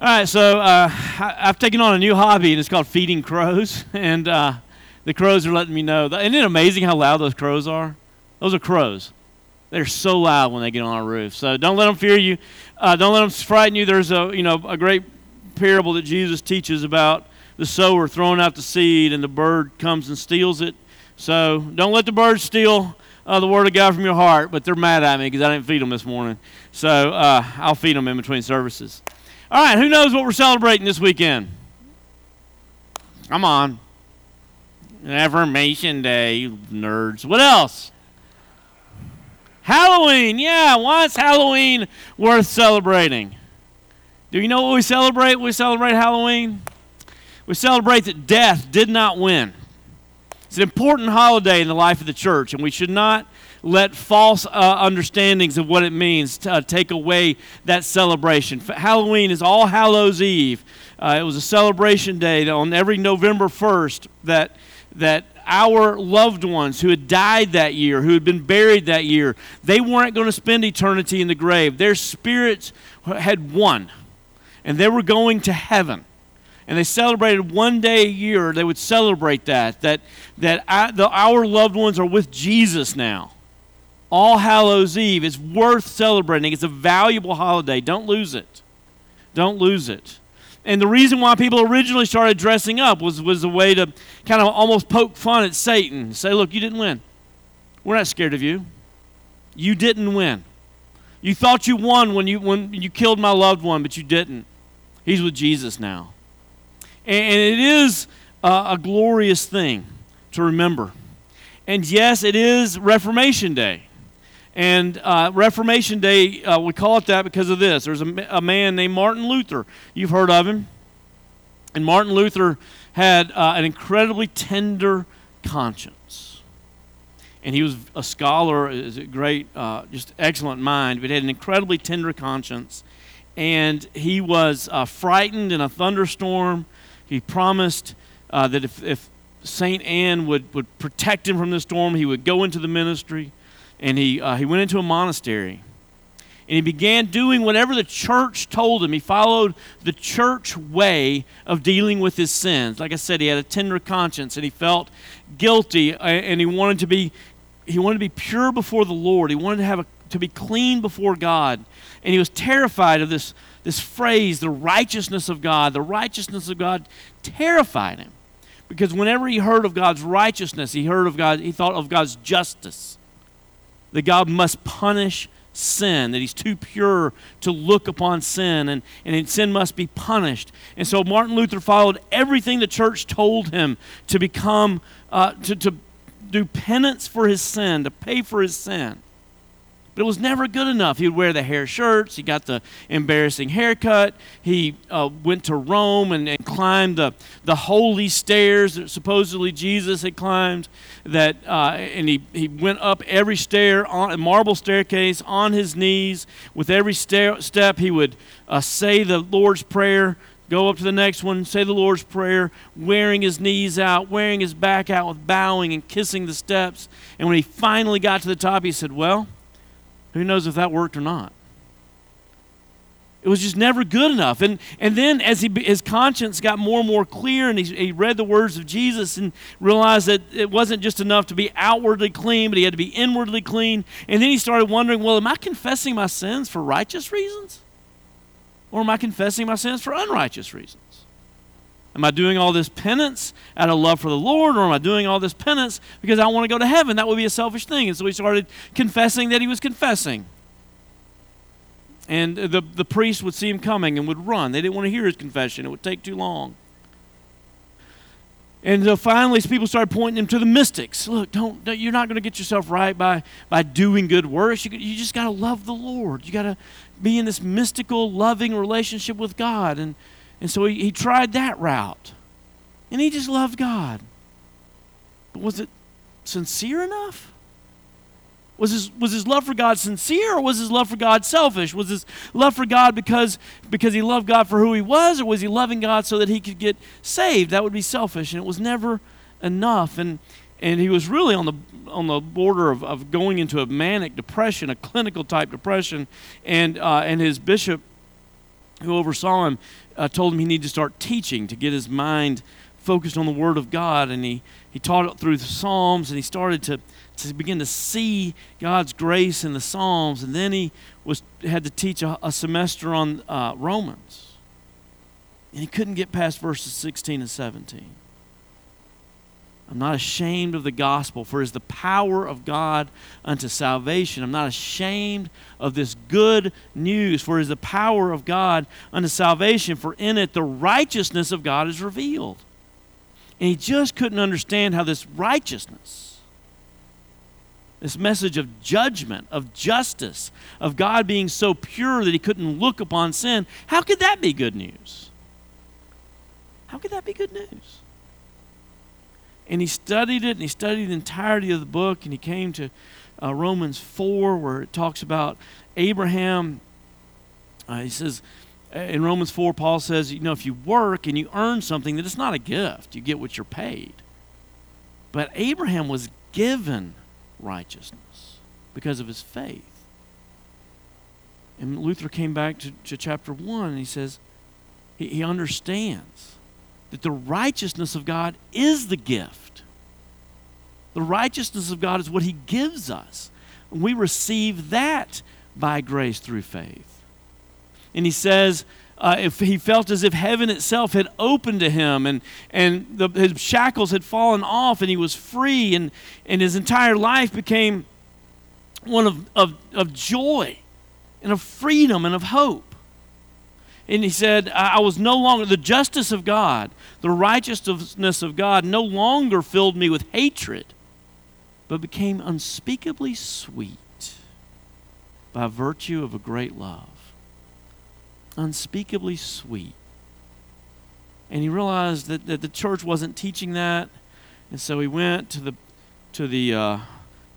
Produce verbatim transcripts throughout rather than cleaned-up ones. All right, so uh, I, I've taken on a new hobby, and it's called feeding crows. And uh, the crows are letting me know. That, isn't it amazing how loud those crows are? Those are crows. They're so loud when they get on our roof. So don't let them fear you. Uh, don't let them frighten you. There's a you know a great parable that Jesus teaches about the sower throwing out the seed, and the bird comes and steals it. So don't let the birds steal uh, the word of God from your heart. But they're mad at me because I didn't feed them this morning. So uh, I'll feed them in between services. All right, who knows what we're celebrating this weekend? Come on. Reformation Day, you nerds. What else? Halloween, yeah. Why is Halloween worth celebrating? Do you know what we celebrate? We celebrate Halloween. We celebrate that death did not win. It's an important holiday in the life of the church, and we should not let false uh, understandings of what it means to, uh, take away that celebration. Halloween is All Hallows Eve. Uh, it was a celebration day on every November first that that our loved ones who had died that year, who had been buried that year, they weren't going to spend eternity in the grave. Their spirits had won, and they were going to heaven. And they celebrated one day a year. They would celebrate that, that, that I, the, our loved ones are with Jesus now. All Hallows Eve is worth celebrating. It's a valuable holiday. Don't lose it. Don't lose it. And the reason why people originally started dressing up was, was a way to kind of almost poke fun at Satan. Say, look, you didn't win. We're not scared of you. You didn't win. You thought you won when you, when you killed my loved one, but you didn't. He's with Jesus now. And it is uh, a glorious thing to remember. And yes, it is Reformation Day. And uh, Reformation Day, uh, we call it that because of this. There's a, a man named Martin Luther. You've heard of him. And Martin Luther had uh, an incredibly tender conscience. And he was a scholar, is a great, uh, just excellent mind, but he had an incredibly tender conscience. And he was uh, frightened in a thunderstorm. He promised uh, that if, if Saint Anne would, would protect him from the storm, he would go into the ministry. And he, uh, he went into a monastery. And he began doing whatever the church told him. He followed the church way of dealing with his sins. Like I said, he had a tender conscience, and he felt guilty, and he wanted to be, he wanted to be pure before the Lord. He wanted to have a, to be clean before God. And he was terrified of this This phrase, the righteousness of God, the righteousness of God terrified him. Because whenever he heard of God's righteousness, he heard of God, he thought of God's justice. That God must punish sin, that he's too pure to look upon sin, and, and sin must be punished. And so Martin Luther followed everything the church told him to become, uh, to, to do penance for his sin, to pay for his sin. But it was never good enough. He would wear the hair shirts. He got the embarrassing haircut. He uh, went to Rome and, and climbed the, the holy stairs that supposedly Jesus had climbed. That uh, and he, he went up every stair, on a marble staircase, on his knees. With every stair, step, he would uh, say the Lord's Prayer, go up to the next one, say the Lord's Prayer, wearing his knees out, wearing his back out, with bowing and kissing the steps. And when he finally got to the top, he said, well, who knows if that worked or not? It was just never good enough. And and then as he his conscience got more and more clear, and he, he read the words of Jesus and realized that it wasn't just enough to be outwardly clean, but he had to be inwardly clean. And then he started wondering, well, am I confessing my sins for righteous reasons? Or am I confessing my sins for unrighteous reasons? Am I doing all this penance out of love for the Lord, or am I doing all this penance because I want to go to heaven? That would be a selfish thing. And so he started confessing that he was confessing. And the, the priest would see him coming and would run. They didn't want to hear his confession. It would take too long. And so finally people started pointing him to the mystics. Look, don't, don't you're not going to get yourself right by, by doing good works. You, you just got to love the Lord. You got to be in this mystical, loving relationship with God. And And so he, he tried that route. And he just loved God. But was it sincere enough? Was his, was his love for God sincere, or was his love for God selfish? Was his love for God because, because he loved God for who he was, or was he loving God so that he could get saved? That would be selfish, and it was never enough. And, and he was really on the, on the border of, of going into a manic depression, a clinical-type depression, and, uh, and his bishop who oversaw him, uh, told him he needed to start teaching to get his mind focused on the Word of God. And he, he taught it through the Psalms, and he started to, to begin to see God's grace in the Psalms. And then he was had to teach a, a semester on uh, Romans. And he couldn't get past verses sixteen and seventeen. I'm not ashamed of the gospel, for it is the power of God unto salvation. I'm not ashamed of this good news, for it is the power of God unto salvation, for in it the righteousness of God is revealed. And he just couldn't understand how this righteousness, this message of judgment, of justice, of God being so pure that he couldn't look upon sin, how could that be good news? How could that be good news? And he studied it, and he studied the entirety of the book, and he came to uh, Romans four, where it talks about Abraham. Uh, he says, in Romans four, Paul says, you know, if you work and you earn something, that it's not a gift. You get what you're paid. But Abraham was given righteousness because of his faith. And Luther came back to, to chapter one, and he says, he, he understands that the righteousness of God is the gift. The righteousness of God is what he gives us. And we receive that by grace through faith. And he says, uh, if he felt as if heaven itself had opened to him, and, and the, his shackles had fallen off, and he was free, and, and his entire life became one of, of, of joy and of freedom and of hope. And he said, I was no longer, the justice of God, the righteousness of God no longer filled me with hatred, but became unspeakably sweet by virtue of a great love. Unspeakably sweet. And he realized that, that the church wasn't teaching that, and so he went to the, to the uh,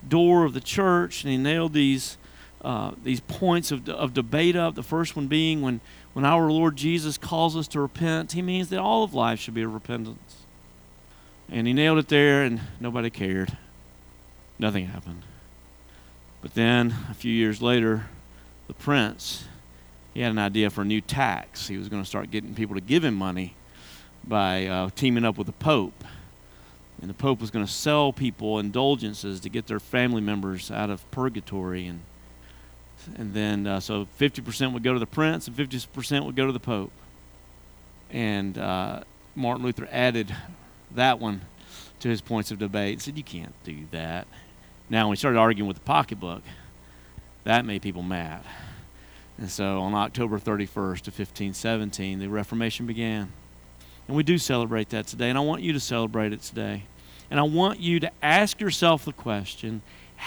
door of the church, and he nailed these Uh, these points of, of debate up. The first one being, when, when our Lord Jesus calls us to repent, he means that all of life should be a repentance. And he nailed it there, and nobody cared. Nothing happened. But then, a few years later, the prince, he had an idea for a new tax. He was going to start getting people to give him money by uh, teaming up with the Pope. And the Pope was going to sell people indulgences to get their family members out of purgatory. And And then, uh, so fifty percent would go to the prince and fifty percent would go to the Pope. And uh, Martin Luther added that one to his points of debate and said, you can't do that. Now, when he started arguing with the pocketbook, that made people mad. And so on October thirty-first of fifteen seventeen, the Reformation began. And we do celebrate that today, and I want you to celebrate it today. And I want you to ask yourself the question,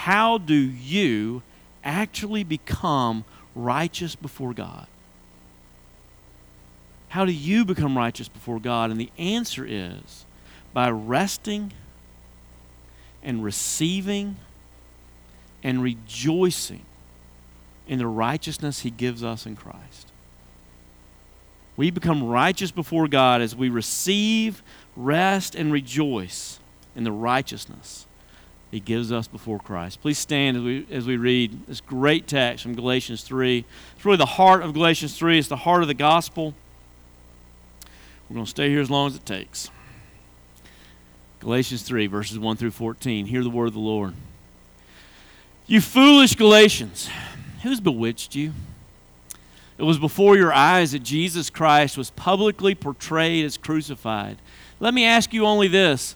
how do you actually become righteous before God? How do you become righteous before God? And the answer is by resting and receiving and rejoicing in the righteousness he gives us in Christ. We become righteous before God as we receive, rest, and rejoice in the righteousness he gives us before Christ. Please stand as we as we read this great text from Galatians three. It's really the heart of Galatians three. It's the heart of the gospel. We're going to stay here as long as it takes. Galatians three, verses one through fourteen. Hear the word of the Lord. You foolish Galatians, who's bewitched you? It was before your eyes that Jesus Christ was publicly portrayed as crucified. Let me ask you only this.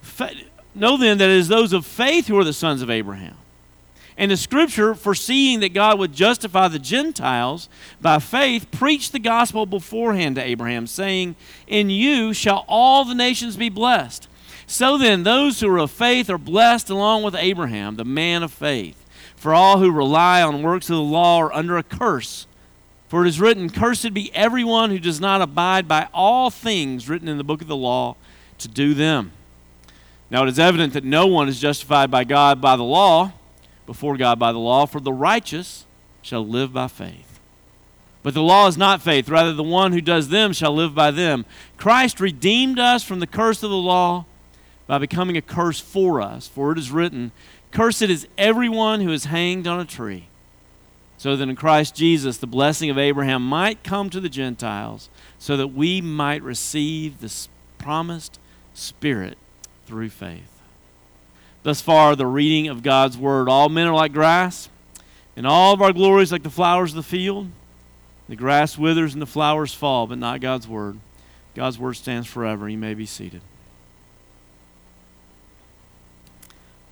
faith, know then that it is those of faith who are the sons of Abraham. And the Scripture, foreseeing that God would justify the Gentiles by faith, preached the gospel beforehand to Abraham, saying, in you shall all the nations be blessed. So then those who are of faith are blessed along with Abraham, the man of faith. For all who rely on works of the law are under a curse. For it is written, cursed be everyone who does not abide by all things written in the book of the law to do them. Now it is evident that no one is justified by God by the law, before God by the law, for the righteous shall live by faith. But the law is not faith, rather the one who does them shall live by them. Christ redeemed us from the curse of the law by becoming a curse for us, for it is written, cursed is everyone who is hanged on a tree, so that in Christ Jesus the blessing of Abraham might come to the Gentiles, so that we might receive the promised Spirit through faith. Thus far, the reading of God's word. All men are like grass, and all of our glory is like the flowers of the field. The grass withers and the flowers fall, but not God's word. God's word stands forever. You may be seated.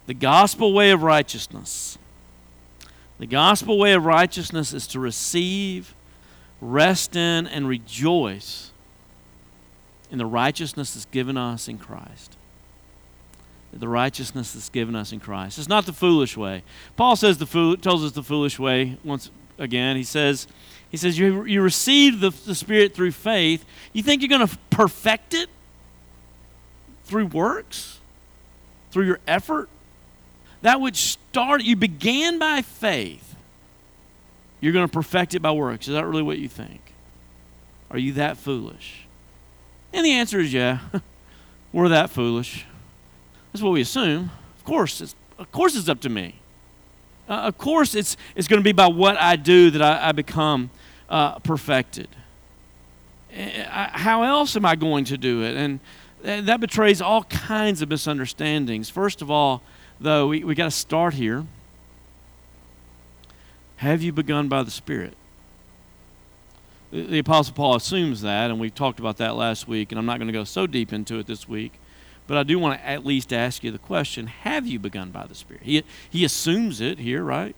The gospel way of righteousness. The gospel way of righteousness is to receive, rest in, and rejoice in the righteousness that's given us in Christ. The righteousness that's given us in Christ. It's not the foolish way. Paul says the fool, tells us the foolish way once again. He says, he says you, you receive the, the Spirit through faith. You think you're going to perfect it through works, through your effort? That which started, you began by faith, you're going to perfect it by works. Is that really what you think? Are you that foolish? And the answer is yeah. We're that foolish. That's what we assume. Of course, it's, of course it's up to me. Uh, of course it's, it's going to be by what I do that I, I become uh, perfected. I, how else am I going to do it? And that betrays all kinds of misunderstandings. First of all, though, we, we got to start here. Have you begun by the Spirit? The, the Apostle Paul assumes that, and we talked about that last week, and I'm not going to go so deep into it this week, but I do want to at least ask you the question, have you begun by the Spirit? He, he assumes it here, right?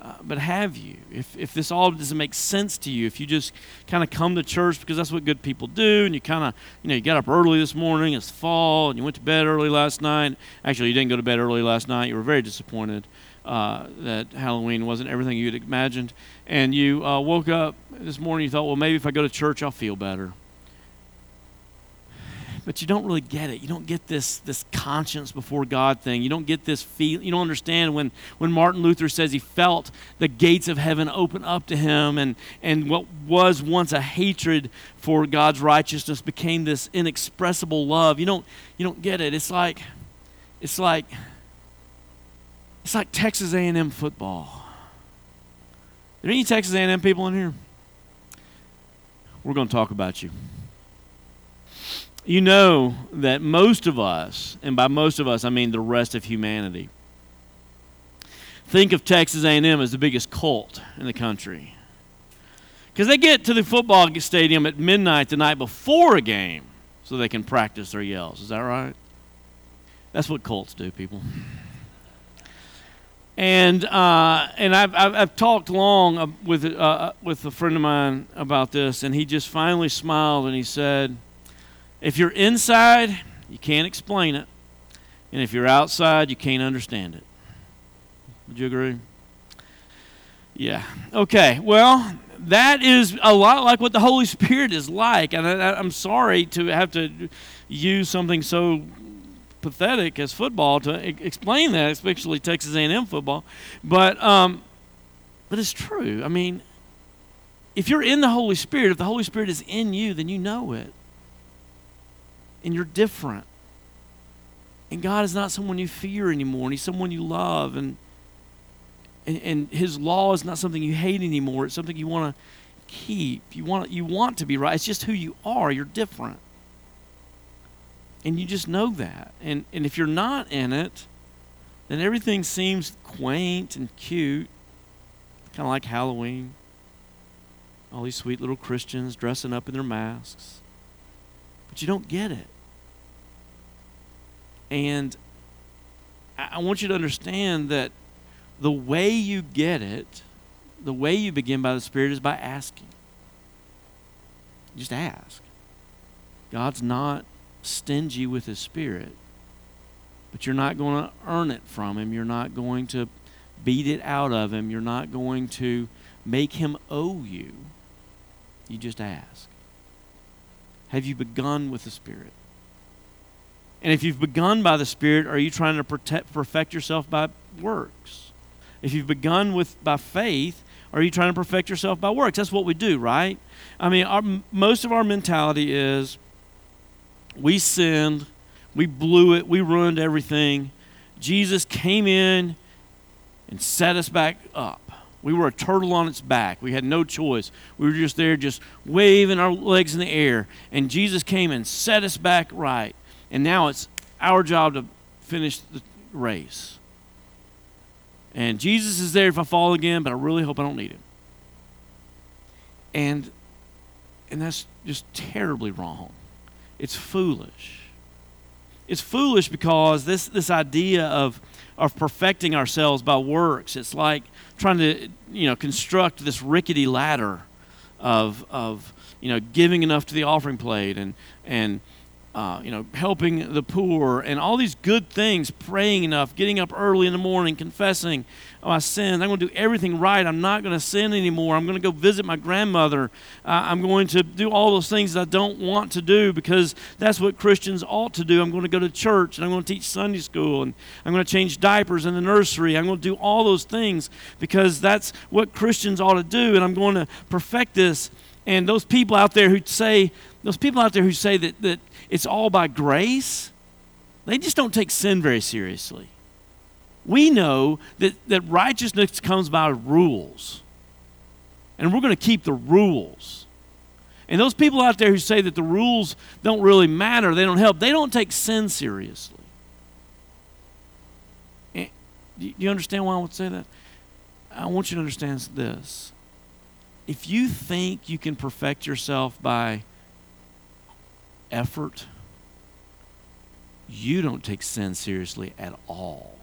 Uh, but have you? If, if this all doesn't make sense to you, if you just kind of come to church because that's what good people do, and you kind of, you know, you got up early this morning, it's fall, and you went to bed early last night. Actually, you didn't go to bed early last night. You were very disappointed uh, that Halloween wasn't everything you'd imagined. And you uh, woke up this morning, you thought, well, maybe if I go to church, I'll feel better. But you don't really get it. You don't get this, this conscience before God thing. You don't get this feel. You don't understand when, when Martin Luther says he felt the gates of heaven open up to him, and, and what was once a hatred for God's righteousness became this inexpressible love. You don't you don't get it. It's like it's like it's like Texas A and M football. Are there any Texas A and M people in here? We're going to talk about you. You know that most of us, and by most of us I mean the rest of humanity, think of Texas A and M as the biggest cult in the country. Because they get to the football stadium at midnight the night before a game so they can practice their yells. Is that right? That's what cults do, people. And uh, and I've, I've I've talked long with uh, with a friend of mine about this, and he just finally smiled and he said, if you're inside, you can't explain it. And if you're outside, you can't understand it. Would you agree? Yeah. Okay. Well, that is a lot like what the Holy Spirit is like. And I, I'm sorry to have to use something so pathetic as football to explain that, especially Texas A and M football. But, um, but it's true. I mean, if you're in the Holy Spirit, if the Holy Spirit is in you, then you know it. And you're different. And God is not someone you fear anymore. And He's someone you love. And, and and His law is not something you hate anymore. It's something you want to keep. You want you want to be right. It's just who you are. You're different. And you just know that. And and if you're not in it, then everything seems quaint and cute. Kind of like Halloween. All these sweet little Christians dressing up in their masks. But you don't get it. And I want you to understand that the way you get it, the way you begin by the Spirit is by asking. Just ask. God's not stingy with His Spirit, but you're not going to earn it from Him. You're not going to beat it out of Him. You're not going to make him owe you. You just ask. Have you begun with the Spirit? And if you've begun by the Spirit, are you trying to protect, perfect yourself by works? If you've begun with by faith, are you trying to perfect yourself by works? That's what we do, right? I mean, our, most of our mentality is we sinned, we blew it, we ruined everything. Jesus came in and set us back up. We were a turtle on its back. We had no choice. We were just there just waving our legs in the air. And Jesus came and set us back right. And now it's our job to finish the race. And Jesus is there if I fall again, but I really hope I don't need him. And, and that's just terribly wrong. It's foolish. It's foolish because this, this idea of, of perfecting ourselves by works, it's like trying to, you know, construct this rickety ladder of, of you know, giving enough to the offering plate and, and uh, you know, helping the poor and all these good things, praying enough, getting up early in the morning, confessing my sins. I'm going to do everything right. I'm not going to sin anymore. I'm going to go visit my grandmother. Uh, I'm going to do all those things that I don't want to do because that's what Christians ought to do. I'm going to go to church and I'm going to teach Sunday school and I'm going to change diapers in the nursery. I'm going to do all those things because that's what Christians ought to do, and I'm going to perfect this. And those people out there who say, those people out there who say that, that it's all by grace, they just don't take sin very seriously. We know that, that righteousness comes by rules. And we're going to keep the rules. And those people out there who say that the rules don't really matter, they don't help, they don't take sin seriously. And do you understand why I would say that? I want you to understand this. If you think you can perfect yourself by effort, you don't take sin seriously at all.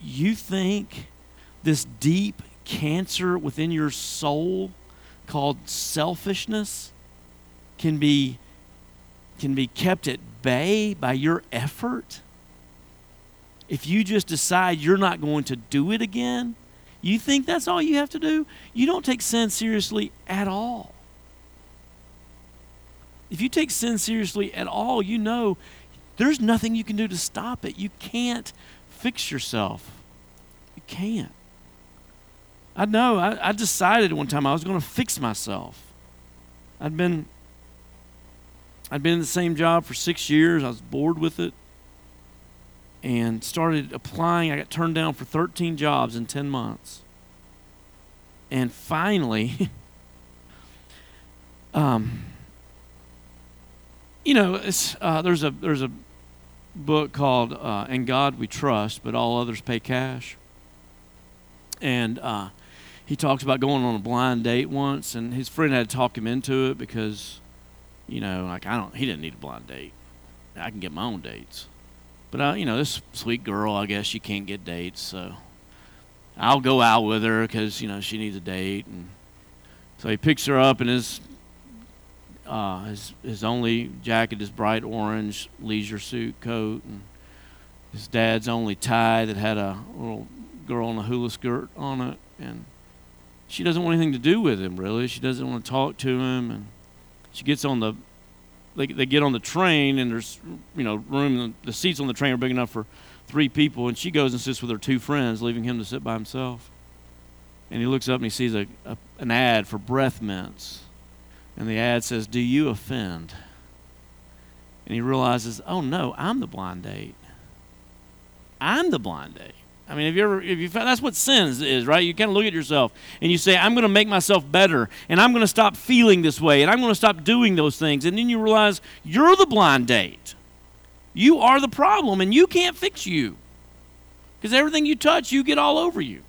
You think this deep cancer within your soul called selfishness can be, can be kept at bay by your effort? If you just decide you're not going to do it again, you think that's all you have to do? You don't take sin seriously at all. If you take sin seriously at all, you know there's nothing you can do to stop it. You can't fix yourself. You can't. I know. I, I decided one time I was going to fix myself. I'd been, I'd been in the same job for six years. I was bored with it, and started applying. I got turned down for thirteen jobs in ten months, and finally, um, you know, it's, uh, there's a there's a. book called uh, "In God We Trust, But All Others Pay Cash," and uh, he talks about going on a blind date once, and his friend had to talk him into it because, you know, like I don't, he didn't need a blind date. I can get my own dates, but I, you know, this sweet girl, I guess she can't get dates, so I'll go out with her because you know she needs a date, and so he picks her up in his Uh, his his only jacket is bright orange leisure suit coat, and his dad's only tie that had a little girl in a hula skirt on it, and she doesn't want anything to do with him really. She doesn't want to talk to him, and she gets on the they they get on the train, and there's you know room the seats on the train are big enough for three people, and she goes and sits with her two friends, leaving him to sit by himself. And he looks up and he sees a, a an ad for breath mints. And the ad says, "Do you offend?" And he realizes, oh no, I'm the blind date. I'm the blind date. I mean, if you ever, if you found, that's what sin is, right? You kind of look at yourself and you say, I'm going to make myself better, and I'm going to stop feeling this way, and I'm going to stop doing those things. And then you realize you're the blind date. You are the problem, and you can't fix you. Because everything you touch, you get all over you.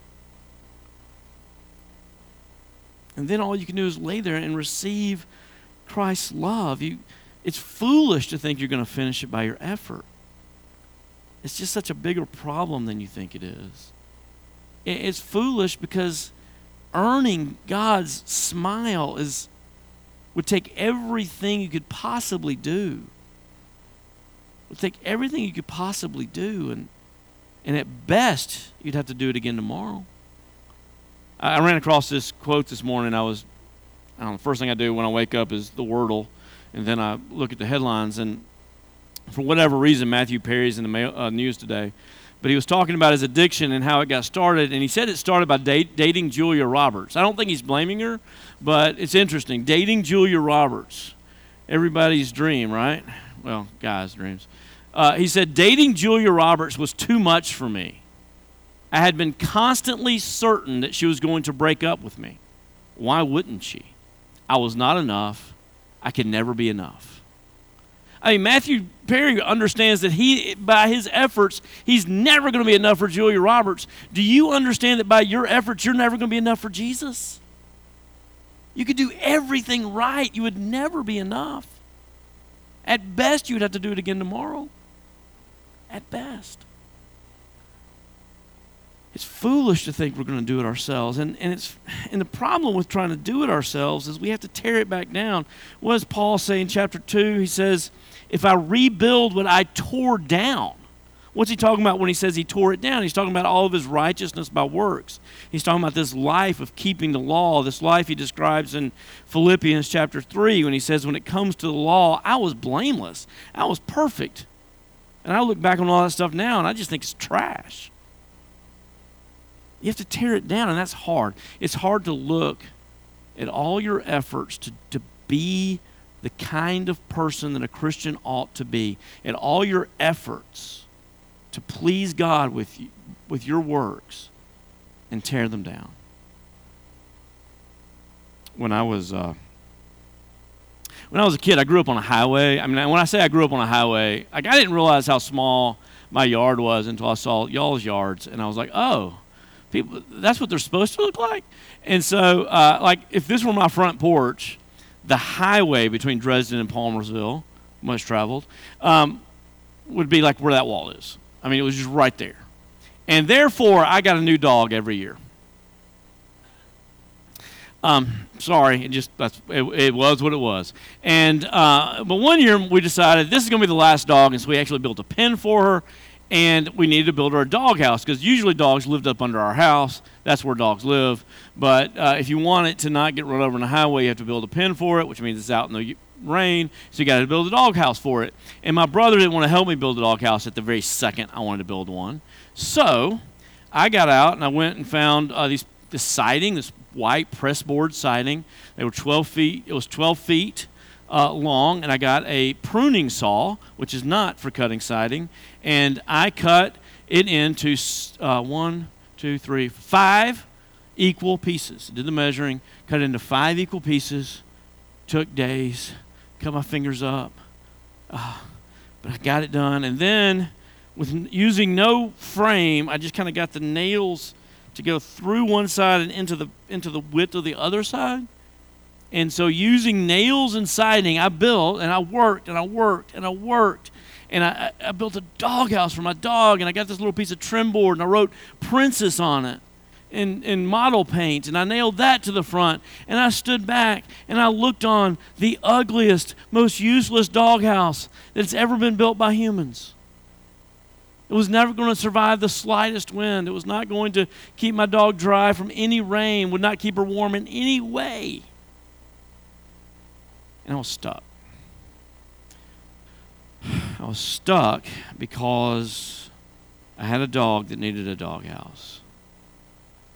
And then all you can do is lay there and receive Christ's love. You, it's foolish to think you're going to finish it by your effort. It's just such a bigger problem than you think it is. It's foolish because earning God's smile is would take everything you could possibly do. It would take everything you could possibly do. And, and at best, you'd have to do it again tomorrow. I ran across this quote this morning. I was, I don't know, the first thing I do when I wake up is the Wordle, and then I look at the headlines. And for whatever reason, Matthew Perry's in the mail, uh, news today. But he was talking about his addiction and how it got started. And he said it started by date, dating Julia Roberts. I don't think he's blaming her, but it's interesting. Dating Julia Roberts. Everybody's dream, right? Well, guys' dreams. Uh, he said, dating Julia Roberts was too much for me. I had been constantly certain that she was going to break up with me. Why wouldn't she? I was not enough. I could never be enough. I mean, Matthew Perry understands that he, by his efforts, he's never going to be enough for Julia Roberts. Do you understand that by your efforts, you're never going to be enough for Jesus? You could do everything right. You would never be enough. At best, you would have to do it again tomorrow. At best. It's foolish to think we're going to do it ourselves. And, and, it's, and the problem with trying to do it ourselves is we have to tear it back down. What does Paul say in chapter two? He says, if I rebuild what I tore down. What's he talking about when he says he tore it down? He's talking about all of his righteousness by works. He's talking about this life of keeping the law, this life he describes in Philippians chapter three when he says, when it comes to the law, I was blameless. I was perfect. And I look back on all that stuff now, and I just think it's trash. You have to tear it down, and that's hard. It's hard to look at all your efforts to, to be the kind of person that a Christian ought to be, and all your efforts to please God with you, with your works, and tear them down. When I was uh, when I was a kid, I grew up on a highway. I mean, when I say I grew up on a highway, like I didn't realize how small my yard was until I saw y'all's yards, and I was like, oh, people, that's what they're supposed to look like. And so, uh, like, if this were my front porch, the highway between Dresden and Palmersville, much traveled, um, would be like where that wall is. I mean, it was just right there. And therefore, I got a new dog every year. Um, sorry, it just that's it, it was what it was. And uh, but one year we decided this is going to be the last dog, and so we actually built a pen for her, and we needed to build her a dog house because usually dogs lived up under our house. That's where dogs live. But uh, if you want it to not get run over on the highway, you have to build a pen for it, which means it's out in the rain, so you got to build a dog house for it. And my brother didn't want to help me build a dog house at the very second I wanted to build one. So I got out and I went and found uh, these this siding, this white press board siding. They were twelve feet. It was twelve feet uh, long, and I got a pruning saw, which is not for cutting siding, and I cut it into uh, one, two, three, five equal pieces. Did the measuring, cut it into five equal pieces. Took days. Cut my fingers up, uh, but I got it done. And then, with n- using no frame, I just kind of got the nails to go through one side and into the into the width of the other side. And so, using nails and siding, I built and I worked and I worked and I worked, and I, I built a doghouse for my dog. And I got this little piece of trim board and I wrote "Princess" on it. In, in model paint, and I nailed that to the front, and I stood back and I looked on the ugliest, most useless doghouse that's ever been built by humans. It was never going to survive the slightest wind. It was not going to keep my dog dry from any rain, would not keep her warm in any way. And I was stuck. I was stuck because I had a dog that needed a doghouse.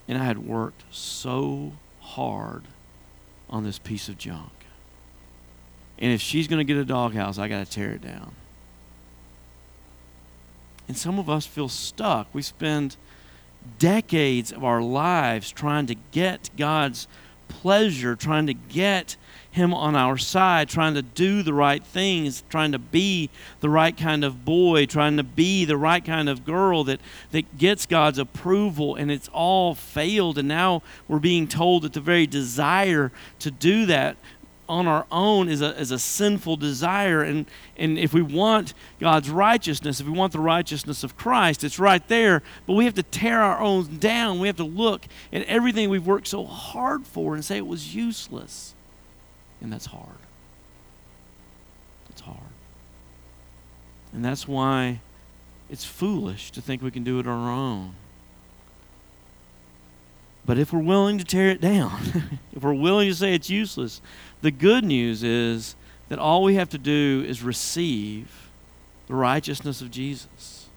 And I had worked so hard on this piece of junk. And if she's going to get a doghouse, I got to tear it down. And some of us feel stuck. We spend decades of our lives trying to get God's pleasure, trying to get Him on our side, trying to do the right things, trying to be the right kind of boy, trying to be the right kind of girl that, that gets God's approval, and it's all failed. And now we're being told that the very desire to do that on our own is a, is a sinful desire. And, and if we want God's righteousness, if we want the righteousness of Christ, it's right there. But we have to tear our own down. We have to look at everything we've worked so hard for and say it was useless. And that's hard. It's hard. And that's why it's foolish to think we can do it on our own. But if we're willing to tear it down, if we're willing to say it's useless, the good news is that all we have to do is receive the righteousness of Jesus.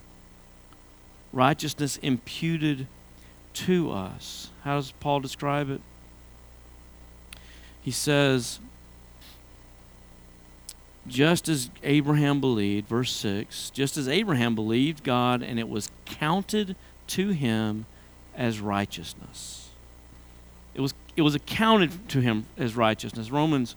Righteousness imputed to us. How does Paul describe it? He says, just as Abraham believed, verse six, just as Abraham believed God, and it was counted to him as righteousness. It was it was accounted to him as righteousness. Romans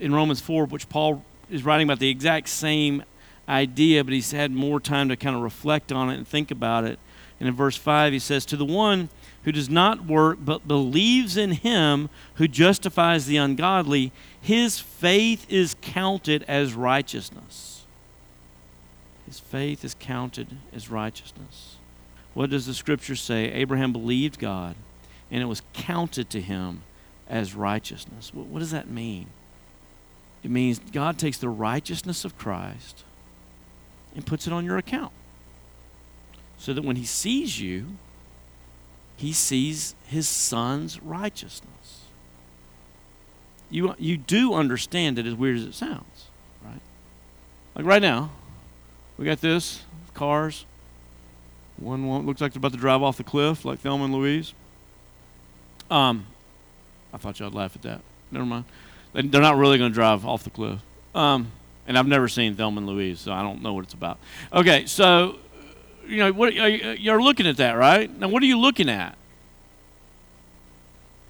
in Romans four, which Paul is writing about the exact same idea, but he's had more time to kind of reflect on it and think about it. And in verse five, he says, to the one who does not work but believes in him who justifies the ungodly, his faith is counted as righteousness. His faith is counted as righteousness. What does the scripture say? Abraham believed God, and it was counted to him as righteousness. What does that mean? It means God takes the righteousness of Christ and puts it on your account, so that when he sees you, he sees his son's righteousness. You, you do understand it, as weird as it sounds, right? Like right now, we got this, cars. One, one looks like they're about to drive off the cliff, like Thelma and Louise. Um, I thought y'all'd laugh at that. Never mind. They're not really going to drive off the cliff. Um, and I've never seen Thelma and Louise, so I don't know what it's about. Okay, so... You know, what, you're looking at that, right? Now, what are you looking at?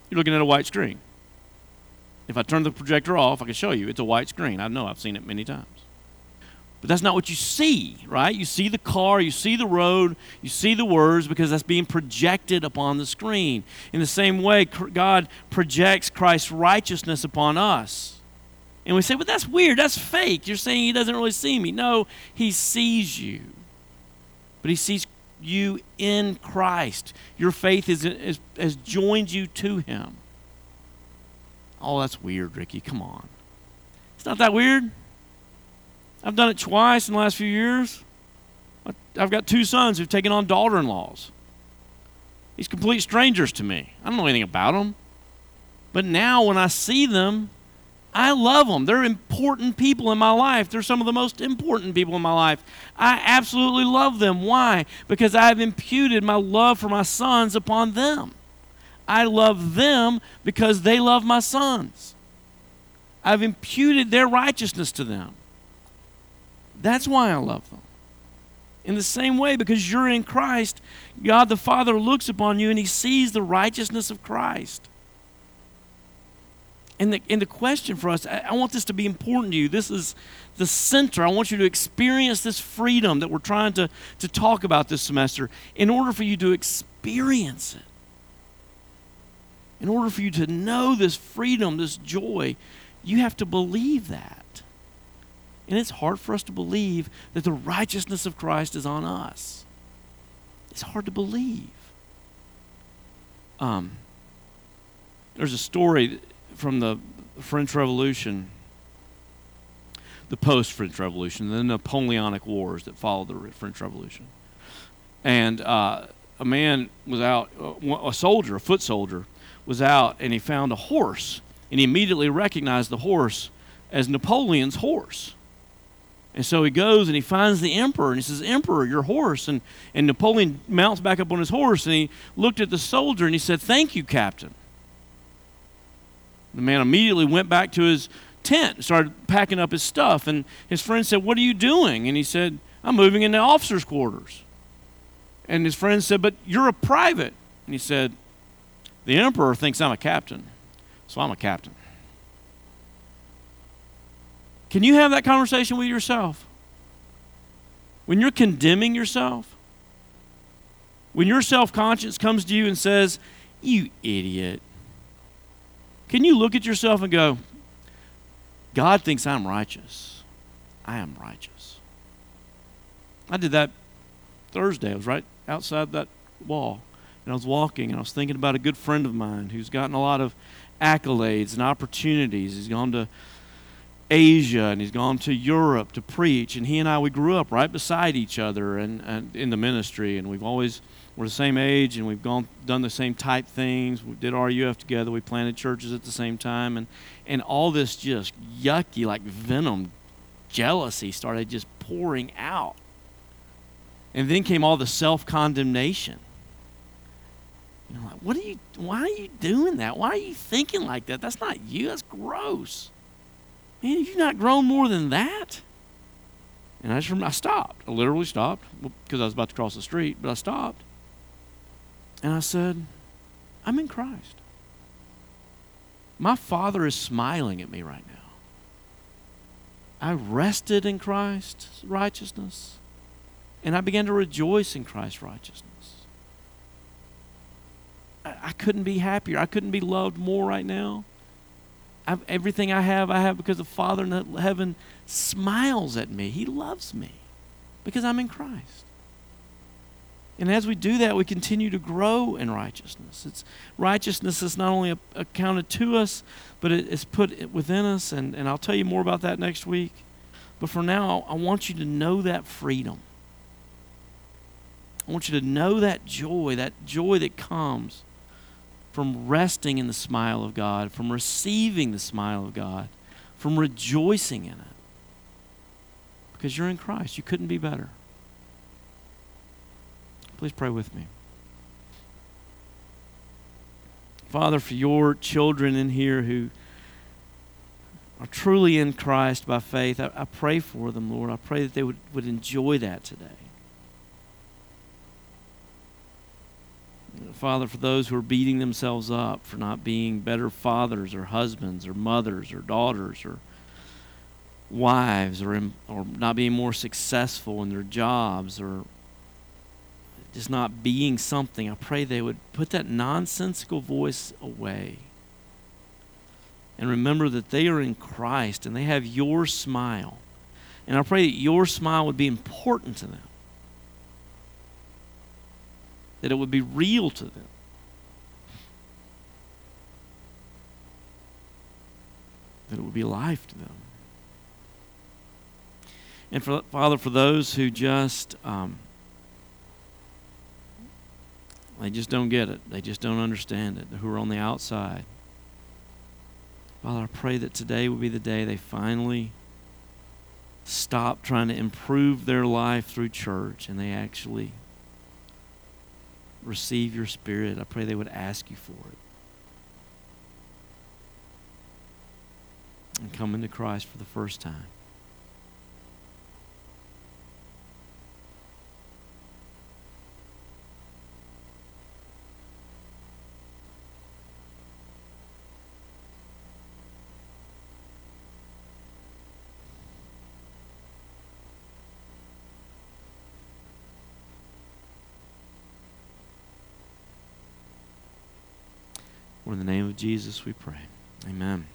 You're looking at a white screen. If I turn the projector off, I can show you. It's a white screen. I know. I've seen it many times. But that's not what you see, right? You see the car. You see the road. You see the words because that's being projected upon the screen. In the same way, God projects Christ's righteousness upon us. And we say, well, that's weird. That's fake. You're saying he doesn't really see me. No, he sees you. But he sees you in Christ. Your faith is, is, has joined you to him. Oh, that's weird, Ricky. Come on. It's not that weird. I've done it twice in the last few years. I've got two sons who've taken on daughter-in-laws. These complete strangers to me. I don't know anything about them. But now when I see them, I love them. They're important people in my life. They're some of the most important people in my life. I absolutely love them. Why? Because I have imputed my love for my sons upon them. I love them because they love my sons. I've imputed their righteousness to them. That's why I love them. In the same way, because you're in Christ, God the Father looks upon you and he sees the righteousness of Christ. And the, and the question for us, I, I want this to be important to you. This is the center. I want you to experience this freedom that we're trying to, to talk about this semester. In order for you to experience it, in order for you to know this freedom, this joy, you have to believe that. And it's hard for us to believe that the righteousness of Christ is on us. It's hard to believe. Um, there's a story that, from the French Revolution, the post-French Revolution, the Napoleonic Wars that followed the French Revolution. And uh, a man was out, a soldier, a foot soldier, was out and he found a horse and he immediately recognized the horse as Napoleon's horse. And so he goes and he finds the emperor and he says, Emperor, your horse. And, and Napoleon mounts back up on his horse and he looked at the soldier and he said, thank you, Captain. The man immediately went back to his tent and started packing up his stuff. And his friend said, what are you doing? And he said, I'm moving into officers' quarters. And his friend said, but you're a private. And he said, the emperor thinks I'm a captain, so I'm a captain. Can you have that conversation with yourself? When you're condemning yourself, when your self-conscience comes to you and says, you idiot, can you look at yourself and go, God thinks I'm righteous. I am righteous. I did that Thursday. I was right outside that wall, and I was walking, and I was thinking about a good friend of mine who's gotten a lot of accolades and opportunities. He's gone to Asia, and he's gone to Europe to preach. And he and I, we grew up right beside each other and, and in the ministry, and we've always, we're the same age, and we've gone done the same type things. We did R U F together. We planted churches at the same time, and and all this just yucky, like venom, jealousy started just pouring out. And then came all the self-condemnation. You know, like, what are you? Why are you doing that? Why are you thinking like that? That's not you. That's gross. Man, have you not grown more than that? And I just remember I stopped. I literally stopped because I was about to cross the street, but I stopped. And I said, I'm in Christ. My Father is smiling at me right now. I rested in Christ's righteousness, and I began to rejoice in Christ's righteousness. I, I couldn't be happier. I couldn't be loved more right now. I've, everything I have, I have because the Father in heaven smiles at me. He loves me because I'm in Christ. And as we do that, we continue to grow in righteousness. It's righteousness is not only accounted to us, but it, it's put within us. And, and I'll tell you more about that next week. But for now, I want you to know that freedom. I want you to know that joy, that joy that comes from resting in the smile of God, from receiving the smile of God, from rejoicing in it. Because you're in Christ. You couldn't be better. Please pray with me. Father, for your children in here who are truly in Christ by faith, I, I pray for them, Lord. I pray that they would, would enjoy that today. Father, for those who are beating themselves up for not being better fathers or husbands or mothers or daughters or wives or, in, or not being more successful in their jobs or just not being something, I pray they would put that nonsensical voice away and remember that they are in Christ and they have your smile. And I pray that your smile would be important to them, that it would be real to them. That it would be life to them. And for, Father, for those who just... Um, They just don't get it. They just don't understand it. Who are on the outside. Father, I pray that today will be the day they finally stop trying to improve their life through church and they actually receive your Spirit. I pray they would ask you for it and come into Christ for the first time. In the name of Jesus we pray. Amen.